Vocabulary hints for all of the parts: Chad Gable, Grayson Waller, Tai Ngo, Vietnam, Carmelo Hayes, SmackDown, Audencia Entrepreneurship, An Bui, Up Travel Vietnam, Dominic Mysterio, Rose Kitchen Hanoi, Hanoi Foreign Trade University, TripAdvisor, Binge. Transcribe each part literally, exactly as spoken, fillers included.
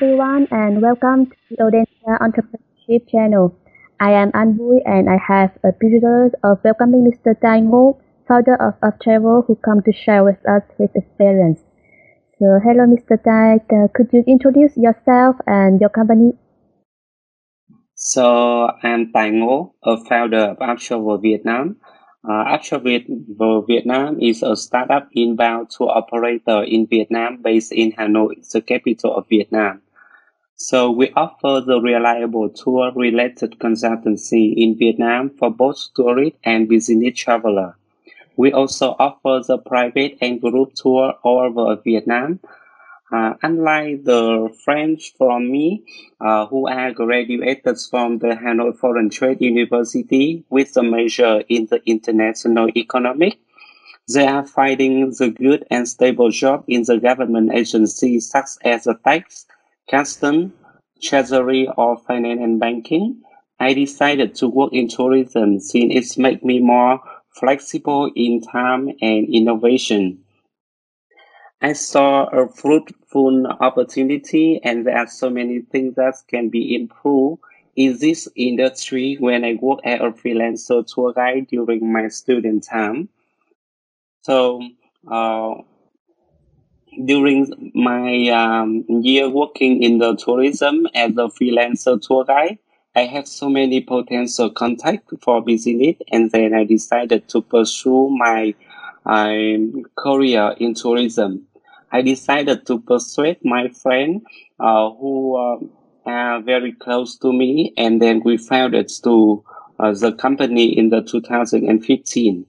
everyone, and welcome to the Audencia Entrepreneurship channel. I am An Bui, and I have a pleasure of welcoming Mister Tai Ngo, founder of Up Travel, who come to share with us his experience. So, hello, Mister Tai. Uh, could you introduce yourself and your company? So, I'm Tai Ngo, a founder of Up Travel Vietnam. Uh, Up Travel Vietnam is a startup inbound tour operator in Vietnam based in Hanoi, the capital of Vietnam. So we offer the reliable tour-related consultancy in Vietnam for both tourist and business traveler. We also offer the private and group tour all over Vietnam. Uh, unlike the friends from me, uh, who are graduated from the Hanoi Foreign Trade University with a major in the international economics, they are finding the good and stable job in the government agencies such as the tax, customs, treasury, or finance and banking. I decided to work in tourism since it makes me more flexible in time and innovation. I saw a fruitful opportunity, and there are so many things that can be improved in this industry when I work as a freelancer tour guide during my student time. So uh, during my um, year working in the tourism as a freelancer tour guide, I had so many potential contacts for business, and then I decided to pursue my um, career in tourism. I decided to persuade my friend uh, who uh, are very close to me, and then we founded to, uh, the company in the two thousand fifteen.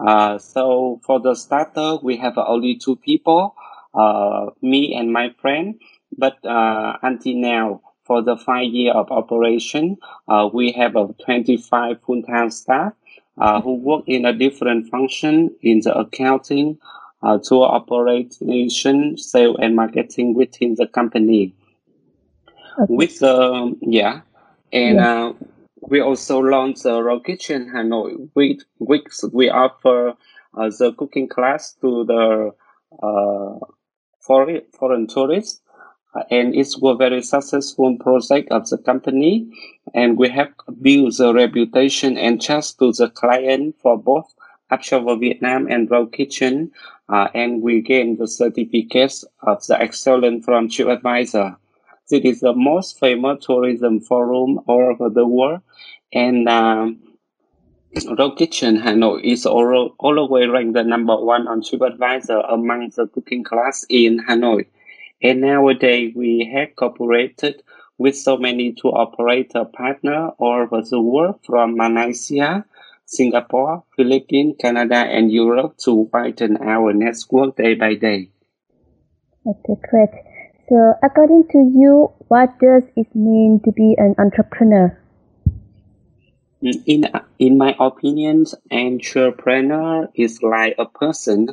Uh, so for the starter, we have only two people, uh, me and my friend. But uh, until now, for the five years of operation, uh, we have uh, twenty-five full-time staff uh, who work in a different function in the accounting, Uh, tour operation, sales, and marketing within the company. Okay. With um, yeah, and yeah. Uh, we also launched the Rose Kitchen Hanoi, which we, we offer uh, the cooking class to the uh, foreign foreign tourists, uh, and it's a very successful project of the company, and we have built the reputation and trust to the client for both Up Travel Vietnam and Rose Kitchen, uh, and we gain the certificates of the excellence from TripAdvisor. This is the most famous tourism forum all over the world, and um, Rose Kitchen Hanoi is all, all the way ranked the number one on TripAdvisor among the cooking class in Hanoi. And nowadays, we have cooperated with so many tour operator partners all over the world, from Malaysia, Singapore, Philippines, Canada, and Europe to widen our network day by day. Okay, great. So, according to you, what does it mean to be an entrepreneur? In, in my opinion, an entrepreneur is like a person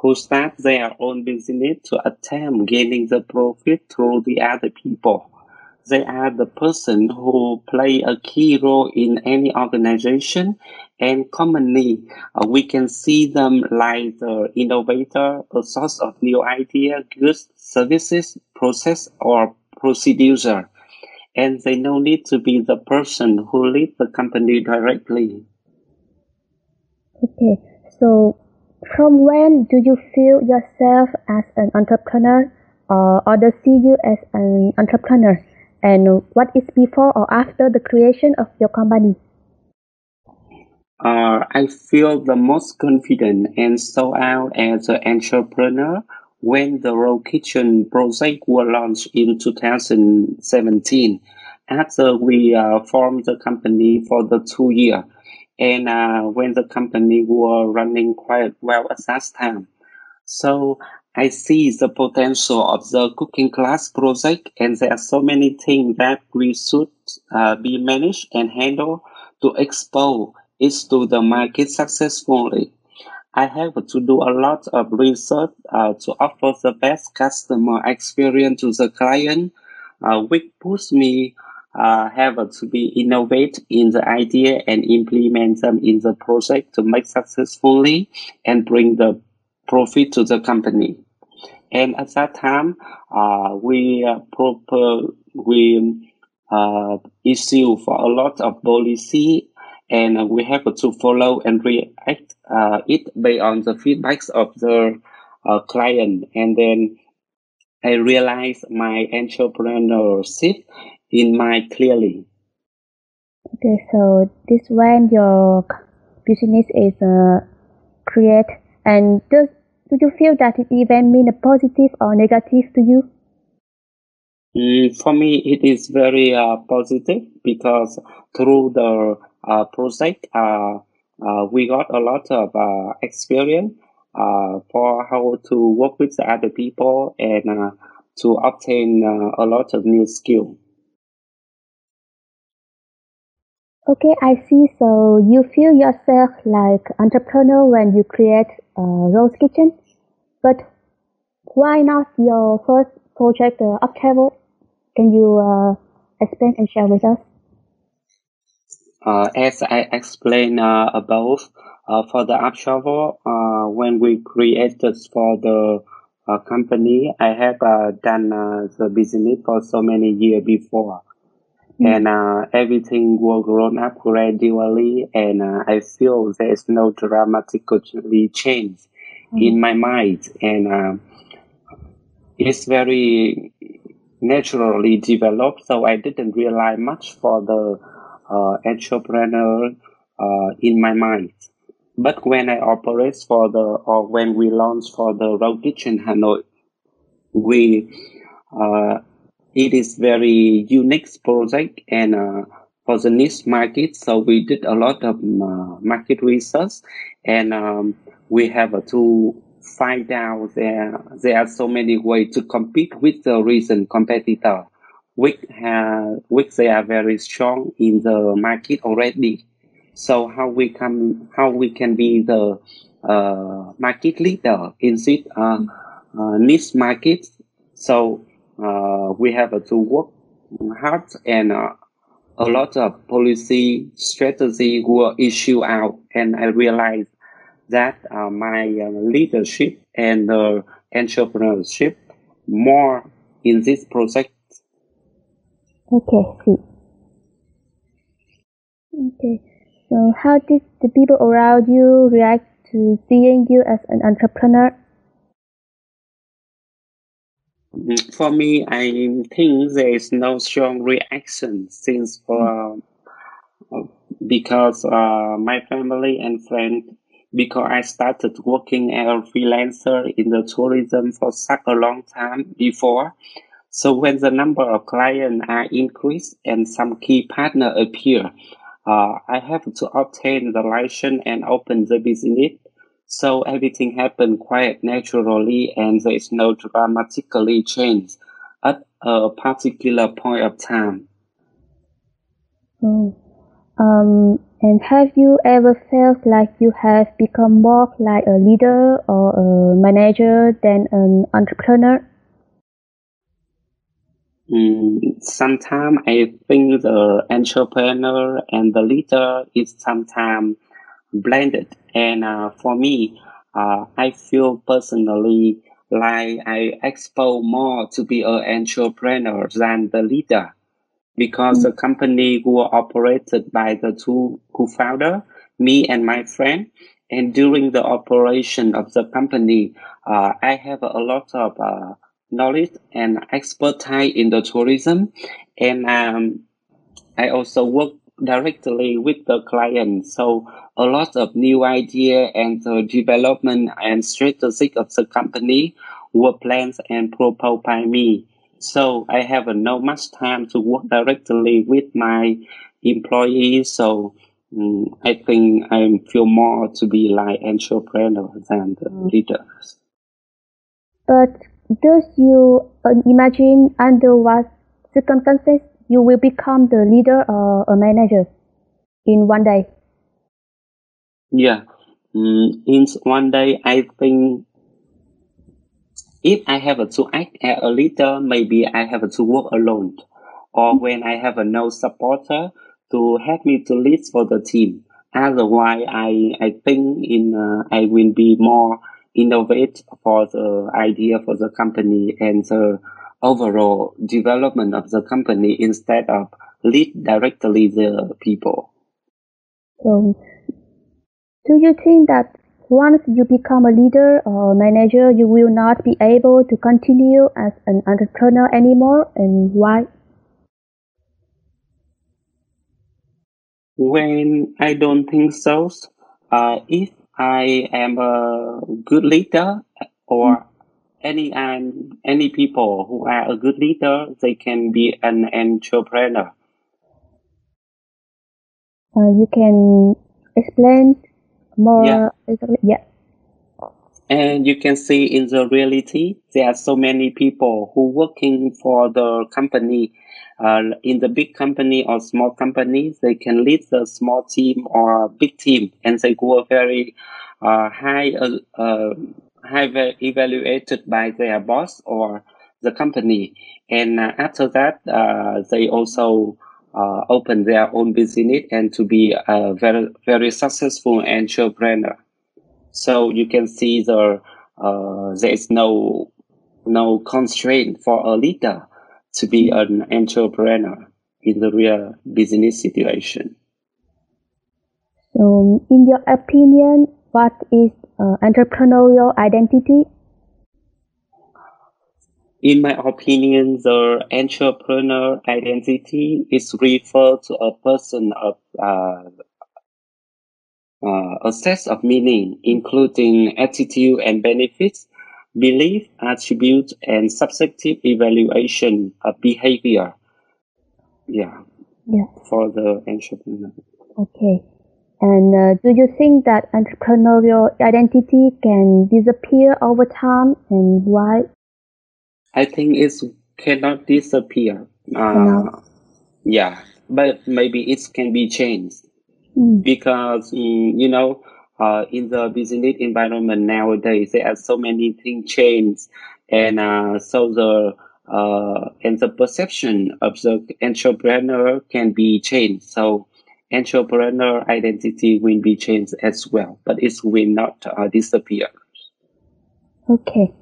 who starts their own business to attempt gaining the profit through the other people. They are the person who play a key role in any organization, and commonly uh, we can see them like the innovator, a source of new idea, goods, services, process, or procedure. And they no need to be the person who leads the company directly. Okay, so from when do you feel yourself as an entrepreneur, or others see you as an entrepreneur? And what is before or after the creation of your company? Uh, I feel the most confident and so out as an entrepreneur when the Rose Kitchen project was launched in two thousand seventeen. After we uh, formed the company for the two years, and uh, when the company was running quite well at that time. So I see the potential of the cooking class project, and there are so many things that we should uh, be managed and handle to expose it to the market successfully. I have to do a lot of research uh, to offer the best customer experience to the client, uh, which pushes me uh, have to be innovative in the idea and implement them in the project to make successfully and bring the profit to the company. And at that time, uh, we uh, proper, we uh, issue for a lot of policy, and we have to follow and react uh, it based on the feedbacks of the uh, client. And then I realized my entrepreneurship in my clearly. Okay, so this when your business is uh, create, and does do you feel that it even mean a positive or negative to you? Mm, for me, it is very uh, positive, because through the uh, project, uh, uh, we got a lot of uh, experience uh, for how to work with the other people and uh, to obtain uh, a lot of new skills. Okay, I see. So you feel yourself like entrepreneur when you create uh, Rose Kitchen, but why not your first project, uh, Up Travel? Can you uh, explain and share with us? Uh, as I explained uh, above, uh, for the Up Travel, uh, when we created for the uh, company, I have uh, done uh, the business for so many years before. And uh, everything will grown up gradually, and uh, I feel there is no dramatic change mm-hmm. in my mind, and uh, it's very naturally developed. So I didn't rely much for the uh, entrepreneur uh, in my mind. But when I operate for the or when we launch for the Rose Kitchen Hanoi, we. Uh, It is very unique project and uh, for the niche market. So we did a lot of uh, market research, and um, we have uh, to find out there there are so many ways to compete with the recent competitor, which uh, which they are very strong in the market already. So how we can how we can be the uh, market leader in this uh, uh, niche market? So. Uh, we have uh, to work hard, and uh, a lot of policy strategy were issued out. And I realized that uh, my uh, leadership and uh, entrepreneurship more in this project. Okay, see. Okay, so how did the people around you react to seeing you as an entrepreneur? For me, I think there is no strong reaction since for uh, because uh, my family and friends, because I started working as a freelancer in the tourism for such a long time before. So when the number of clients are increased and some key partner appear, uh, I have to obtain the license and open the business. So everything happened quite naturally, and there is no dramatically change at a particular point of time. Mm. Um, and have you ever felt like you have become more like a leader or a manager than an entrepreneur? Mm, sometimes I think the entrepreneur and the leader is sometimes blended, and uh, for me, uh, I feel personally like I expose more to be an entrepreneur than the leader, because mm-hmm. the company was operated by the two co-founder, me and my friend. And during the operation of the company, uh, I have a lot of uh, knowledge and expertise in the tourism, and um, I also work directly with the client. So a lot of new idea and the development and strategic of the company were planned and proposed by me. So I have no much time to work directly with my employees. So um, I think I feel more to be like entrepreneur than the leaders. But does you imagine under what circumstances you will become the leader or a manager in one day? Yeah, mm, in one day, I think if I have to act as a leader, maybe I have to work alone, or when I have no supporter to help me to lead for the team. Otherwise, I I think in uh, I will be more innovate for the idea for the company and the overall development of the company instead of lead directly the people. So, do you think that once you become a leader or manager, you will not be able to continue as an entrepreneur anymore, and why? When I don't think so, uh, if I am a good leader or mm. any um, any people who are a good leader, they can be an entrepreneur. Uh, you can explain more. Yeah. yeah. And you can see in the reality, there are so many people who working for the company. Uh, in the big company or small company, they can lead the small team or big team, and they go very uh, high, uh, uh, high evaluated by their boss or the company. And uh, after that, uh, they also uh, open their own business and to be a very, very successful entrepreneur. So you can see the uh, there is no no constraint for a leader to be an entrepreneur in the real business situation. So, in your opinion, what is uh, entrepreneurial identity? In my opinion, the entrepreneur identity is referred to a person of uh, uh, a set of meaning, including attitude and benefits, belief, attribute, and subjective evaluation of behavior. Yeah. Yeah. For the entrepreneur. Okay. And uh, do you think that entrepreneurial identity can disappear over time, and why? I think it cannot disappear. Uh, no. Yeah. But maybe it can be changed mm. because, mm, you know, Uh, in the business environment nowadays, there are so many things change, and uh, so the uh, and the perception of the entrepreneur can be changed. So, entrepreneur identity will be changed as well, but it will not uh, disappear. Okay,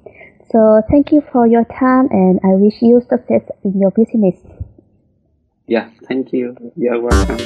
so thank you for your time, and I wish you success in your business. Yeah, thank you. You're welcome.